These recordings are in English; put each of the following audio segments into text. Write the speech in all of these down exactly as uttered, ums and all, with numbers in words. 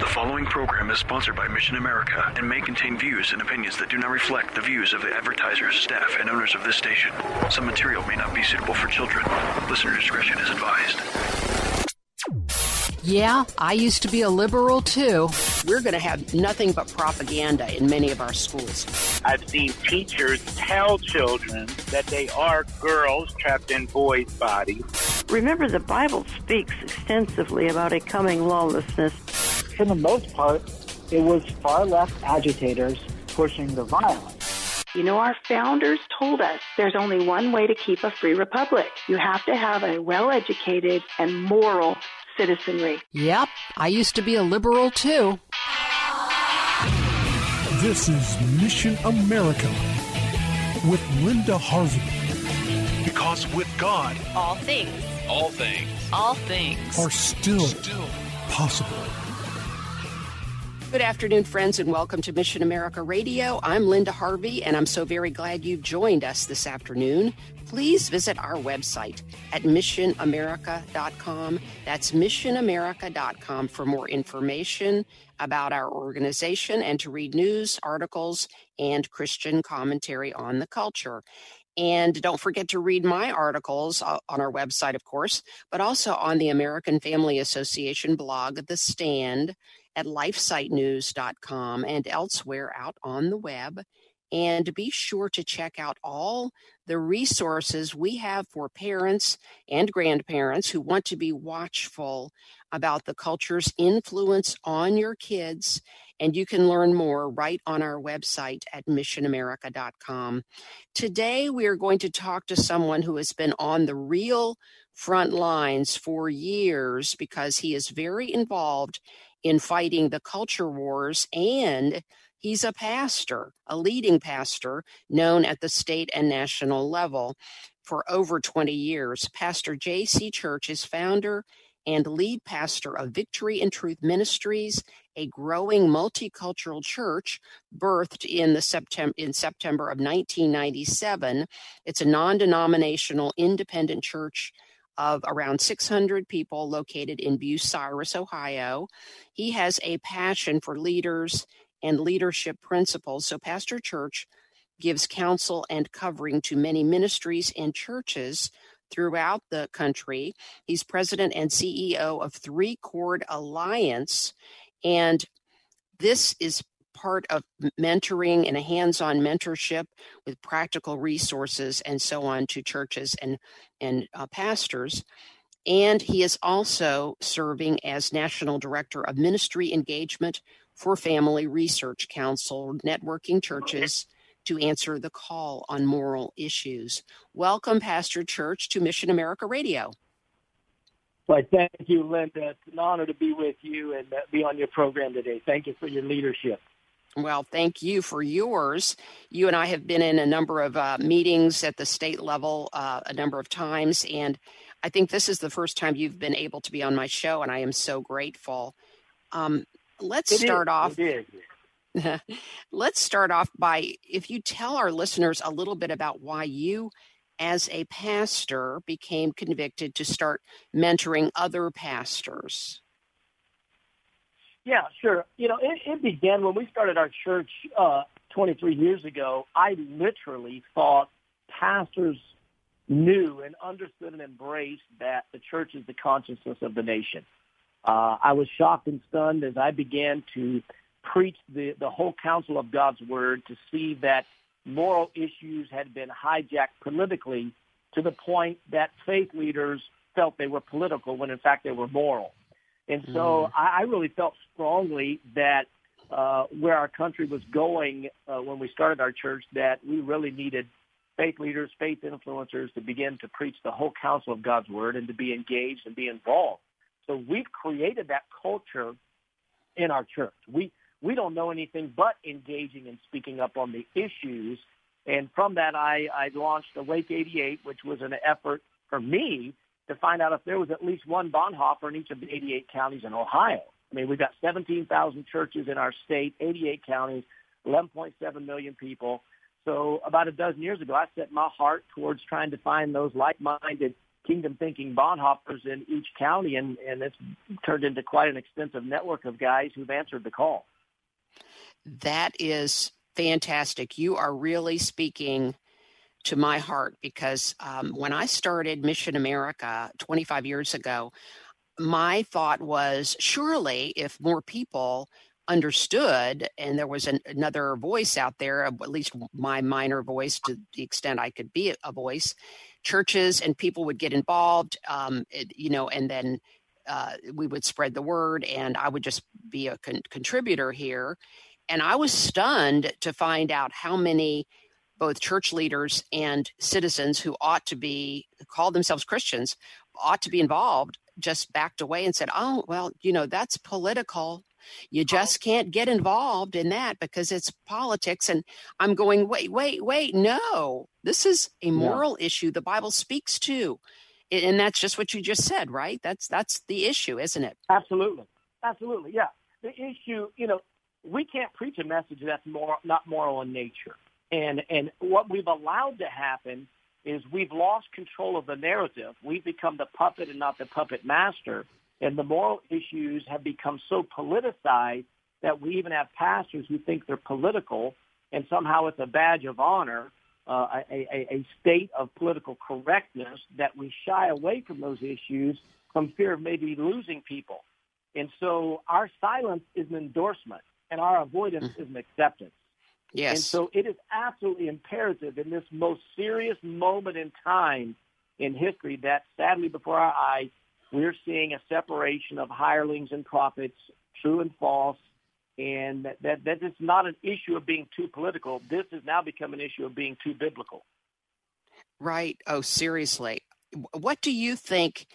The following program is sponsored by Mission America and may contain views and opinions that do not reflect the views of the advertisers, staff, and owners of this station. Some material may not be suitable for children. Listener discretion is advised. Yeah, I used to be a liberal, too. We're going to have nothing but propaganda in many of our schools. I've seen teachers tell children that they are girls trapped in boys' bodies. Remember, the Bible speaks extensively about a coming lawlessness. For the most part, it was far-left agitators pushing the violence. You know, our founders told us there's only one way to keep a free republic. You have to have a well-educated and moral citizenry. Yep, I used to be a liberal too. This is Mission America with Linda Harvey. Because with God, all things, all things, all things are still, still possible. Good afternoon, friends, and welcome to Mission America Radio. I'm Linda Harvey, and I'm so very glad you've joined us this afternoon. Please visit our website at mission america dot com. That's mission america dot com for more information about our organization and to read news, articles, and Christian commentary on the culture. And don't forget to read my articles on our website, of course, but also on the American Family Association blog, The Stand, at life site news dot com and elsewhere out on the web. And be sure to check out all the resources we have for parents and grandparents who want to be watchful about the culture's influence on your kids. And you can learn more right on our website at mission america dot com. Today, we are going to talk to someone who has been on the real front lines for years because he is very involved in fighting the culture wars, and he's a pastor, a leading pastor known at the state and national level for over twenty years. Pastor J C. Church is founder and lead pastor of Victory in Truth Ministries, a growing multicultural church birthed in the September in September of nineteen ninety-seven. It's a non-denominational independent church of around six hundred people located in Bucyrus, Ohio. He has a passion for leaders and leadership principles. So Pastor Church gives counsel and covering to many ministries and churches throughout the country. He's president and C E O of Three Cord Alliance. And this is part of mentoring and a hands-on mentorship with practical resources and so on to churches and, and uh, pastors. And he is also serving as National Director of Ministry Engagement for Family Research Council, networking churches to answer the call on moral issues. Welcome, Pastor Church, to Mission America Radio. Well, thank you, Linda. It's an honor to be with you and be on your program today. Thank you for your leadership. Well, thank you for yours. You and I have been in a number of uh, meetings at the state level uh, a number of times, and I think this is the first time you've been able to be on my show, and I am so grateful. Um, Let's it start is, off. Let's start off by if you tell our listeners a little bit about why you, as a pastor, became convicted to start mentoring other pastors. Yeah, sure. You know, it, it began when we started our church uh, twenty-three years ago. I literally thought pastors knew and understood and embraced that the church is the consciousness of the nation. Uh, I was shocked and stunned as I began to preach the, the whole counsel of God's word to see that moral issues had been hijacked politically to the point that faith leaders felt they were political when, in fact, they were moral. And so mm. I, I really felt strongly that uh, where our country was going uh, when we started our church, that we really needed faith leaders, faith influencers to begin to preach the whole counsel of God's word and to be engaged and be involved. So we've created that culture in our church. We we don't know anything but engaging and speaking up on the issues. And from that, I, I launched the Lake eighty-eight, which was an effort for me to find out if there was at least one Bonhoeffer in each of the eighty-eight counties in Ohio. I mean, we've got seventeen thousand churches in our state, eighty-eight counties, eleven point seven million people. So about a dozen years ago, I set my heart towards trying to find those like-minded, kingdom-thinking Bonhoeffers in each county, and, and it's turned into quite an extensive network of guys who've answered the call. That is fantastic. You are really speaking to my heart, because um, when I started Mission America twenty-five years ago, my thought was, surely if more people understood and there was an, another voice out there, at least my minor voice to the extent I could be a voice, churches and people would get involved, um, it, you know, and then uh, we would spread the word, and I would just be a con- contributor here. And I was stunned to find out how many both church leaders and citizens who ought to be, who call themselves Christians, ought to be involved, just backed away and said, oh, well, you know, that's political. You just can't get involved in that because it's politics. And I'm going, wait, wait, wait, no, this is a moral yeah. issue the Bible speaks to. And that's just what you just said, right? That's that's the issue, isn't it? Absolutely. Absolutely, yeah. The issue, you know, we can't preach a message that's moral, not moral in nature. And and what we've allowed to happen is we've lost control of the narrative. We've become the puppet and not the puppet master. And the moral issues have become so politicized that we even have pastors who think they're political, and somehow it's a badge of honor, uh, a, a, a state of political correctness, that we shy away from those issues from fear of maybe losing people. And so our silence is an endorsement, and our avoidance mm. is an acceptance. Yes. And so it is absolutely imperative in this most serious moment in time in history that, sadly, before our eyes, we're seeing a separation of hirelings and prophets, true and false, and that, that, that it's not an issue of being too political. This has now become an issue of being too biblical. Right. Oh, seriously. What do you think,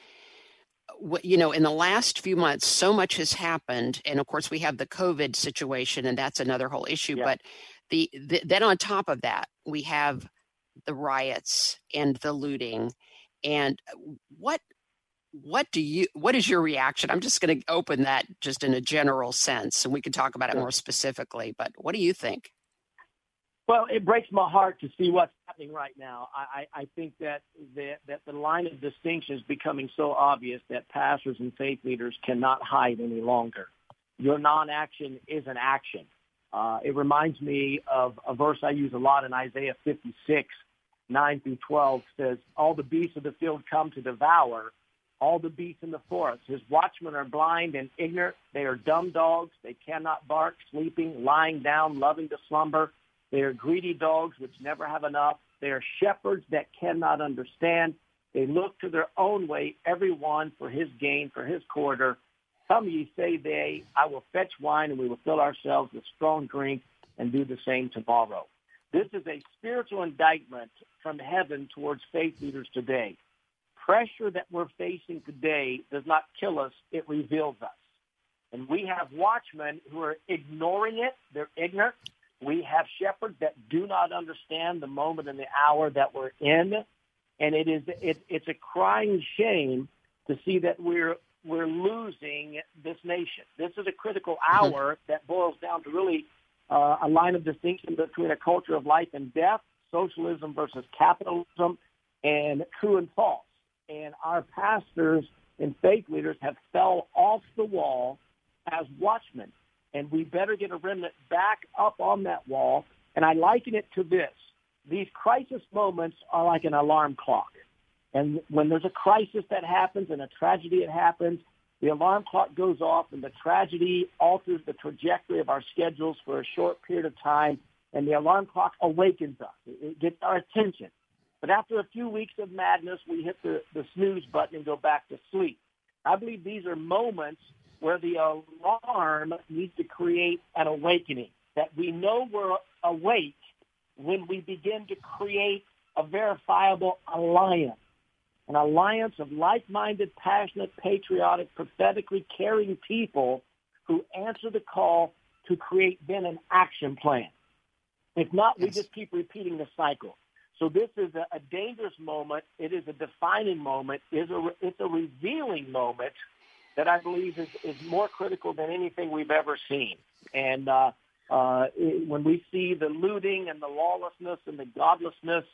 you know, in the last few months, so much has happened, and of course we have the COVID situation, and that's another whole issue, yeah. but The, the, then on top of that, we have the riots and the looting. And what what do you what is your reaction? I'm just going to open that just in a general sense, and we can talk about it more specifically. But what do you think? Well, it breaks my heart to see what's happening right now. I, I, I think that the, that the line of distinction is becoming so obvious that pastors and faith leaders cannot hide any longer. Your non-action is an action. Uh, it reminds me of a verse I use a lot in Isaiah fifty-six, nine through twelve, says, all the beasts of the field come to devour, all the beasts in the forest. His watchmen are blind and ignorant. They are dumb dogs. They cannot bark, sleeping, lying down, loving to slumber. They are greedy dogs which never have enough. They are shepherds that cannot understand. They look to their own way, every one for his gain, for his quarter. Come, ye, say they, I will fetch wine, and we will fill ourselves with strong drink and do the same tomorrow. This is a spiritual indictment from heaven towards faith leaders today. Pressure that we're facing today does not kill us. It reveals us. And we have watchmen who are ignoring it. They're ignorant. We have shepherds that do not understand the moment and the hour that we're in. And it is it, it's a crying shame to see that we're we're losing this nation. This is a critical hour mm-hmm. that boils down to really uh, a line of distinction between a culture of life and death, socialism versus capitalism, and true and false. And our pastors and faith leaders have fell off the wall as watchmen, and we better get a remnant back up on that wall. And I liken it to this. These crisis moments are like an alarm clock. And when there's a crisis that happens and a tragedy that happens, the alarm clock goes off, and the tragedy alters the trajectory of our schedules for a short period of time, and the alarm clock awakens us. It gets our attention. But after a few weeks of madness, we hit the, the snooze button and go back to sleep. I believe these are moments where the alarm needs to create an awakening, that we know we're awake when we begin to create a verifiable alliance. An alliance of like-minded, passionate, patriotic, prophetically caring people who answer the call to create then an action plan. If not, we yes. just keep repeating the cycle. So this is a, a dangerous moment. It is a defining moment. It's a, it's a revealing moment that I believe is, is more critical than anything we've ever seen. And uh, uh, it, when we see the looting and the lawlessness and the godlessness,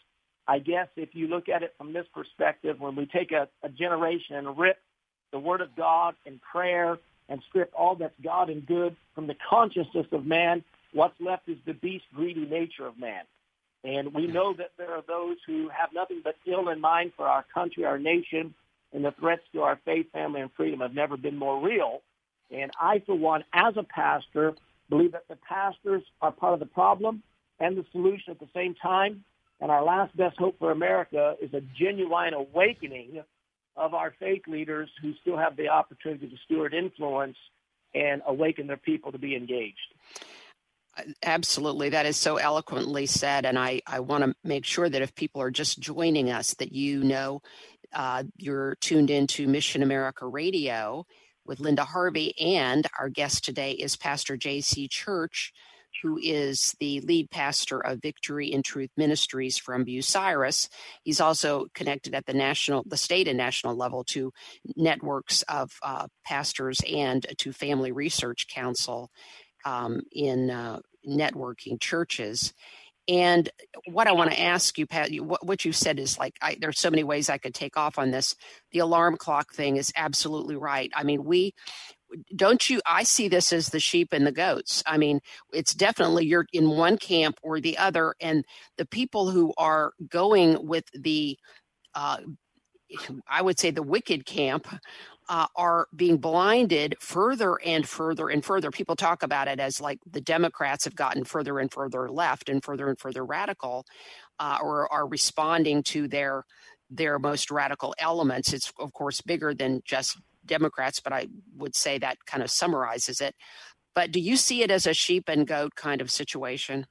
I guess if you look at it from this perspective, when we take a, a generation and rip the Word of God and prayer and strip all that's God and good from the consciousness of man, what's left is the beast, greedy nature of man. And we know that there are those who have nothing but ill in mind for our country, our nation, and the threats to our faith, family, and freedom have never been more real. And I, for one, as a pastor, believe that the pastors are part of the problem and the solution at the same time. And our last best hope for America is a genuine awakening of our faith leaders who still have the opportunity to steward influence and awaken their people to be engaged. Absolutely. That is so eloquently said. And I, I want to make sure that if people are just joining us, that you know uh, you're tuned into Mission America Radio with Linda Harvey. And our guest today is Pastor J C. Church, who is the lead pastor of Victory in Truth Ministries from Bucyrus. He's also connected at the national, the state and national level to networks of uh, pastors and to Family Research Council um, in uh, networking churches. And what I want to ask you, Pat, what, what you said is like, I, there's so many ways I could take off on this. The alarm clock thing is absolutely right. I mean, we... Don't you, I see this as the sheep and the goats. I mean, it's definitely you're in one camp or the other. And the people who are going with the, uh, I would say the wicked camp, uh, are being blinded further and further and further. People talk about it as like the Democrats have gotten further and further left and further and further radical, uh, or are responding to their, their most radical elements. It's, of course, bigger than just Democrats, but I would say that kind of summarizes it. But do you see it as a sheep and goat kind of situation?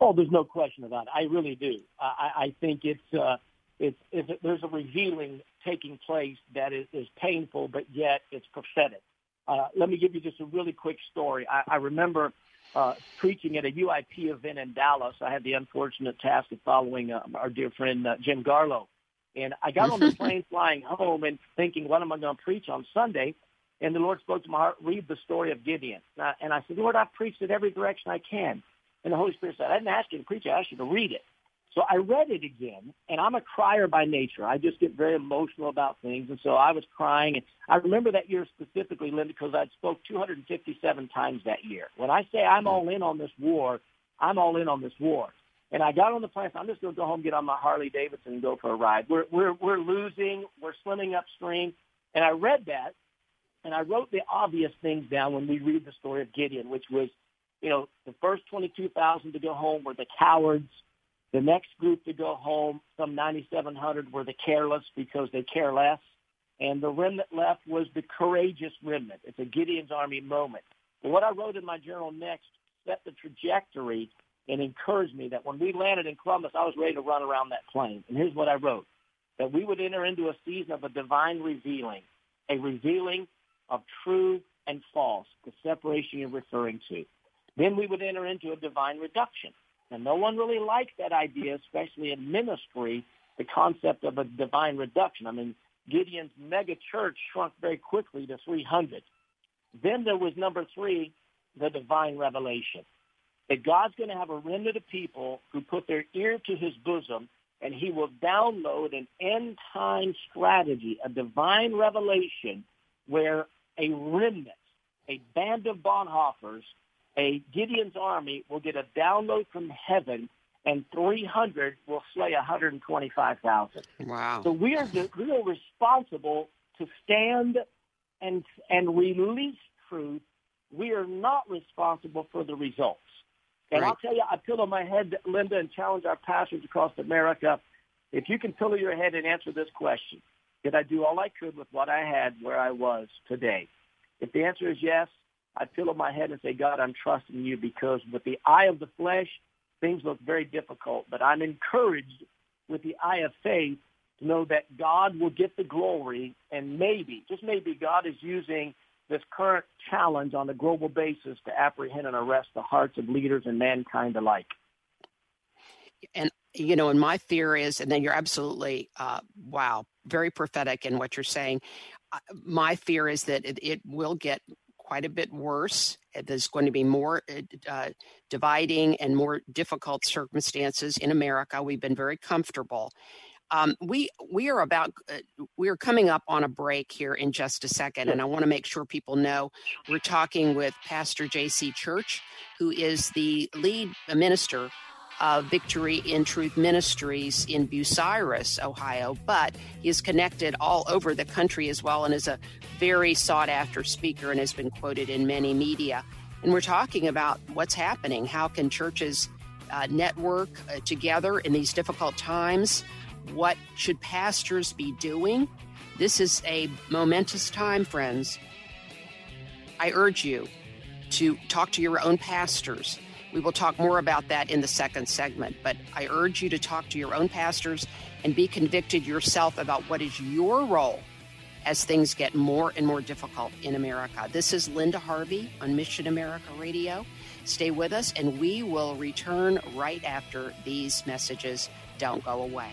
Oh, there's no question about it. I really do. I, I think it's uh, it's if it, there's a revealing taking place that is, is painful, but yet it's prophetic. Uh, let me give you just a really quick story. I, I remember uh, preaching at a U I P event in Dallas. I had the unfortunate task of following uh, our dear friend uh, Jim Garlow. And I got on the plane flying home and thinking, what am I going to preach on Sunday? And the Lord spoke to my heart, read the story of Gideon. And I, and I said, Lord, I've preached it every direction I can. And the Holy Spirit said, I didn't ask you to preach it, I asked you to read it. So I read it again, and I'm a crier by nature. I just get very emotional about things. And so I was crying. And I remember that year specifically, Linda, because I'd spoke two hundred fifty-seven times that year. When I say I'm all in on this war, I'm all in on this war. And I got on the plane. So I'm just going to go home, get on my Harley Davidson, and go for a ride. We're we're we're losing. We're swimming upstream. And I read that, and I wrote the obvious things down when we read the story of Gideon, which was, you know, the first twenty-two thousand to go home were the cowards. The next group to go home, some ninety-seven hundred, were the careless because they care less. And the remnant left was the courageous remnant. It's a Gideon's Army moment. But what I wrote in my journal next set the trajectory and encouraged me that when we landed in Columbus, I was ready to run around that plane. And here's what I wrote, that we would enter into a season of a divine revealing, a revealing of true and false, the separation you're referring to. Then we would enter into a divine reduction. And no one really liked that idea, especially in ministry, the concept of a divine reduction. I mean, Gideon's mega church shrunk very quickly to three hundred. Then there was number three, the divine revelation, that God's going to have a remnant of people who put their ear to his bosom, and he will download an end-time strategy, a divine revelation where a remnant, a band of Bonhoeffers, a Gideon's army will get a download from heaven, and three hundred will slay one hundred twenty-five thousand. Wow. So we are, we are responsible to stand and, and release truth. We are not responsible for the results. And I'll tell you, I pillow my head, Linda, and challenge our pastors across America. If you can pillow your head and answer this question, did I do all I could with what I had where I was today? If the answer is yes, I pillow my head and say, God, I'm trusting you, because with the eye of the flesh, things look very difficult. But I'm encouraged with the eye of faith to know that God will get the glory, and maybe, just maybe, God is using this current challenge on a global basis to apprehend and arrest the hearts of leaders and mankind alike. And, you know, and my fear is, and then you're absolutely, uh, wow, very prophetic in what you're saying. Uh, my fear is that it, it will get quite a bit worse. There's going to be more uh, dividing and more difficult circumstances in America. We've been very comfortable. Um, we we are about uh, we are coming up on a break here in just a second, and I want to make sure people know we're talking with Pastor J C. Church, who is the lead minister of Victory in Truth Ministries in Bucyrus, Ohio, but he is connected all over the country as well and is a very sought-after speaker and has been quoted in many media. And we're talking about what's happening. How can churches uh, network uh, together in these difficult times? What should pastors be doing? This is a momentous time, friends. I urge you to talk to your own pastors. We will talk more about that in the second segment, but I urge you to talk to your own pastors and be convicted yourself about what is your role as things get more and more difficult in America. This is Linda Harvey on Mission America Radio. Stay with us, and we will return right after these messages. Don't go away.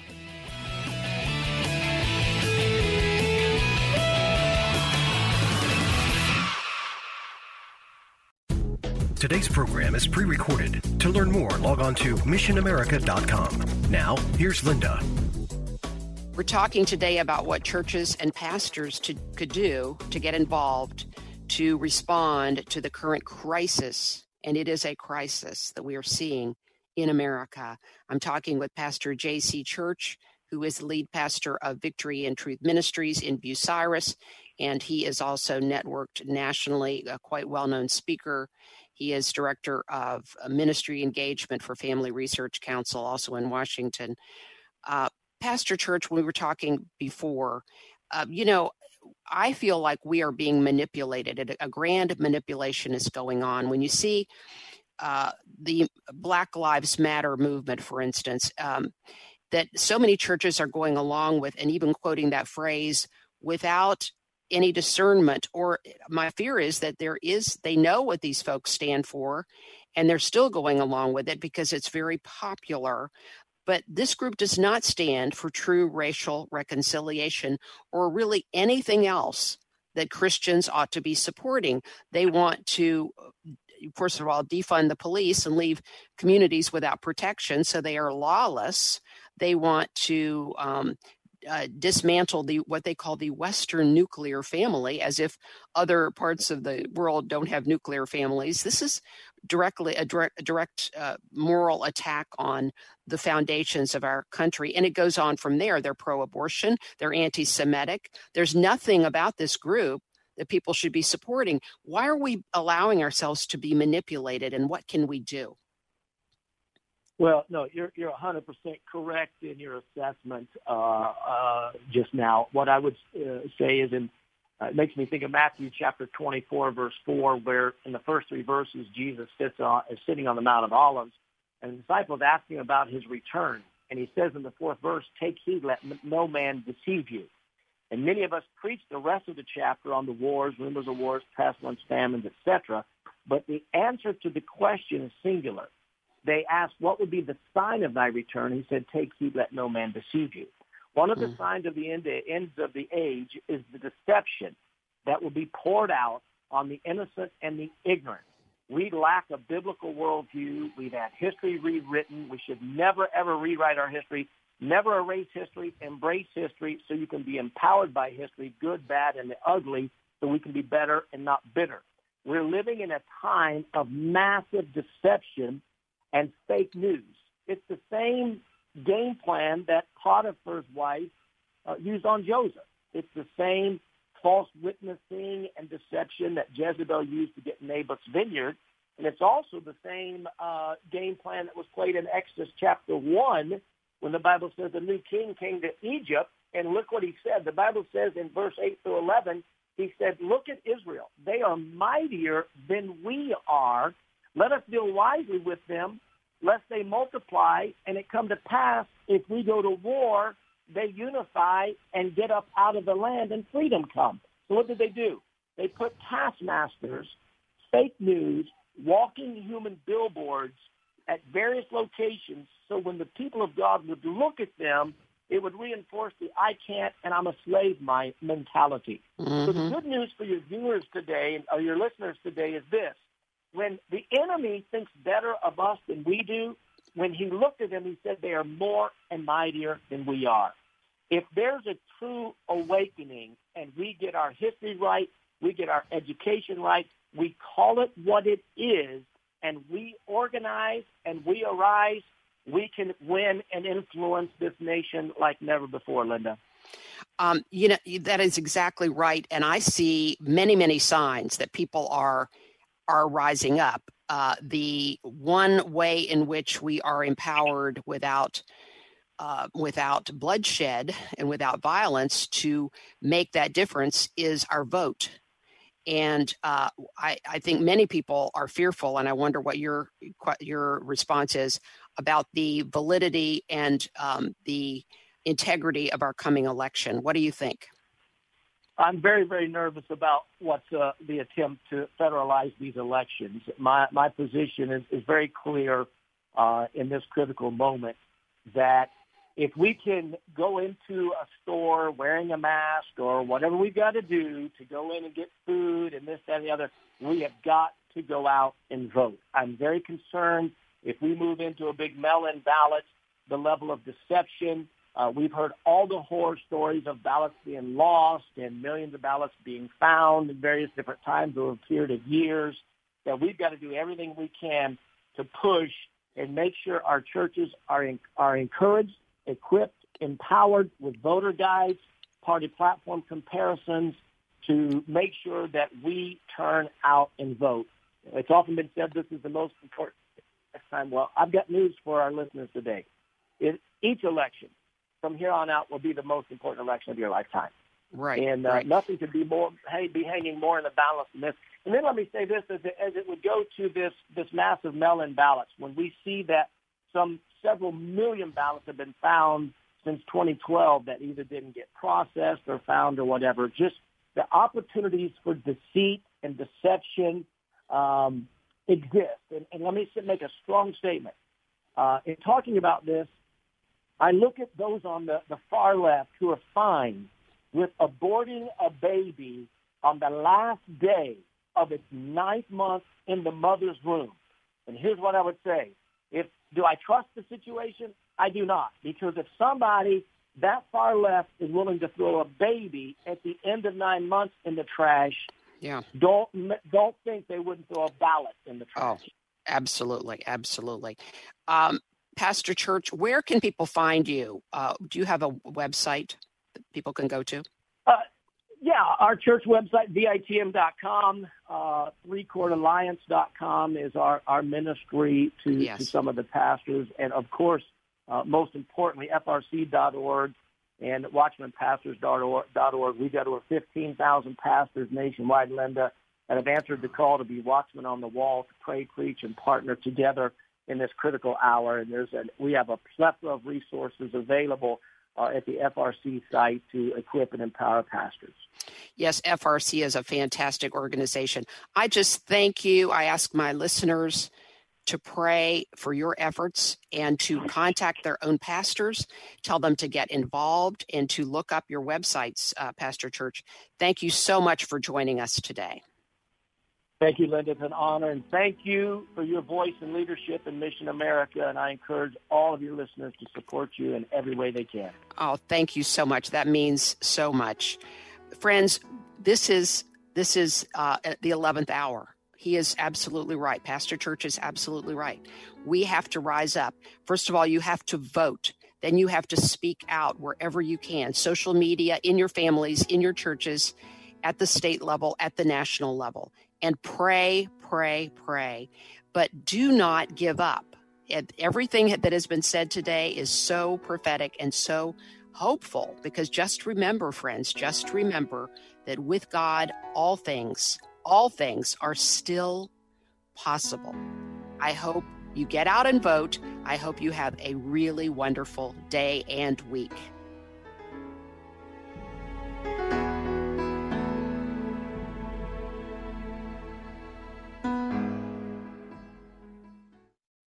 Today's program is pre-recorded. To learn more, log on to mission america dot com. Now, here's Linda. We're talking today about what churches and pastors to, could do to get involved, to respond to the current crisis. And it is a crisis that we are seeing in America. I'm talking with Pastor J C. Church, who is the lead pastor of Victory in Truth Ministries in Bucyrus, and he is also networked nationally, a quite well-known speaker. He is director of ministry engagement for Family Research Council, also in Washington. Uh, Pastor Church, we were talking before, uh, you know, I feel like we are being manipulated. A grand manipulation is going on. When you see uh, the Black Lives Matter movement, for instance, um, that so many churches are going along with and even quoting that phrase without any discernment, or my fear is that there is, they know what these folks stand for, and they're still going along with it because it's very popular. But this group does not stand for true racial reconciliation or really anything else that Christians ought to be supporting. They want to, first of all, defund the police and leave communities without protection, so they are lawless. They want to um, Uh, dismantle the what they call the Western nuclear family, as if other parts of the world don't have nuclear families. This is directly a direct, a direct uh, moral attack on the foundations of our country, and it goes on from there. They're pro-abortion. They're anti-Semitic. There's nothing about this group that people should be supporting. Why are we allowing ourselves to be manipulated, and what can we do? Well, no, you're you're one hundred percent correct in your assessment uh, uh, just now. What I would uh, say is, in, uh, it makes me think of Matthew chapter twenty-four, verse four, where in the first three verses, Jesus sits on, is sitting on the Mount of Olives, and the disciples ask him about his return. And he says in the fourth verse, "Take heed, let no man deceive you." And many of us preach the rest of the chapter on the wars, rumors of wars, pestilence, famines, et cetera. But the answer to the question is singular. They asked, what would be the sign of thy return? He said, take heed, let no man deceive you. One of the mm-hmm. signs of the end, ends of the age is the deception that will be poured out on the innocent and the ignorant. We lack a biblical worldview. We've had history rewritten. We should never, ever rewrite our history, never erase history, embrace history so you can be empowered by history, good, bad, and the ugly, so we can be better and not bitter. We're living in a time of massive deception and fake news. It's the same game plan that Potiphar's wife uh, used on Joseph. It's the same false witnessing and deception that Jezebel used to get Naboth's vineyard. And it's also the same uh, game plan that was played in Exodus chapter one, when the Bible says the new king came to Egypt. And look what he said. The Bible says in verse eight through eleven, he said, look at Israel. They are mightier than we are. Let us deal wisely with them, lest they multiply, and it come to pass, if we go to war, they unify and get up out of the land, and freedom come. So what did they do? They put taskmasters, fake news, walking human billboards at various locations, so when the people of God would look at them, it would reinforce the I can't and I'm a slave my mentality. Mm-hmm. So the good news for your viewers today, or your listeners today, is this. When the enemy thinks better of us than we do, when he looked at them, he said they are more and mightier than we are. If there's a true awakening and we get our history right, we get our education right, we call it what it is, and we organize and we arise, we can win and influence this nation like never before, Linda. Um, you know, that is exactly right. And I see many, many signs that people are are rising up. Uh, the one way in which we are empowered without uh, without bloodshed and without violence to make that difference is our vote. And uh, I, I think many people are fearful, and I wonder what your your response is about the validity and um, the integrity of our coming election. What do you think? I'm very, very nervous about what's uh, the attempt to federalize these elections. My my position is, is very clear uh, in this critical moment that if we can go into a store wearing a mask or whatever we've got to do to go in and get food and this, that, and the other, we have got to go out and vote. I'm very concerned if we move into a big mail-in ballot, the level of deception. Uh, we've heard all the horror stories of ballots being lost and millions of ballots being found in various different times over a period of years, that we've got to do everything we can to push and make sure our churches are in, are encouraged, equipped, empowered with voter guides, party platform comparisons to make sure that we turn out and vote. It's often been said this is the most important time. Well, I've got news for our listeners today. It, each election from here on out will be the most important election of your lifetime. Right. And uh, right. nothing could be more hey, be hanging more in the balance than this. And then let me say this, as it, as it would go to this, this massive mail-in ballots, when we see that some several million ballots have been found since twenty twelve that either didn't get processed or found or whatever, just the opportunities for deceit and deception um, exist. And, and let me make a strong statement. Uh, in talking about this, I look at those on the, the far left who are fine with aborting a baby on the last day of its ninth month in the mother's womb. And here's what I would say. If do I trust the situation? I do not. Because if somebody that far left is willing to throw a baby at the end of nine months in the trash, yeah. don't don't think they wouldn't throw a ballot in the trash. Oh, absolutely, absolutely. Um, Pastor Church, where can people find you? Uh, do you have a website that people can go to? Uh, yeah, our church website, V I T M dot com, uh, three cord alliance dot com is our, our ministry to, yes. to some of the pastors. And, of course, uh, most importantly, F R C dot org and watchman pastors dot org. We've got over fifteen thousand pastors nationwide, Linda, that have answered the call to be watchmen on the wall, to pray, preach, and partner together in this critical hour, and there's a, we have a plethora of resources available uh, at the F R C site to equip and empower pastors. Yes, F R C is a fantastic organization. I just thank you. I ask my listeners to pray for your efforts and to contact their own pastors, tell them to get involved, and to look up your websites, uh, Pastor Church. Thank you so much for joining us today. Thank you, Linda. It's an honor, and thank you for your voice and leadership in Mission America, and I encourage all of your listeners to support you in every way they can. Oh, thank you so much. That means so much. Friends, this is this is uh, the eleventh hour. He is absolutely right. Pastor Church is absolutely right. We have to rise up. First of all, you have to vote. Then you have to speak out wherever you can, social media, in your families, in your churches, at the state level, at the national level. And pray, pray, pray, but do not give up. Everything that has been said today is so prophetic and so hopeful, because just remember, friends, just remember that with God, all things, all things are still possible. I hope you get out and vote. I hope you have a really wonderful day and week.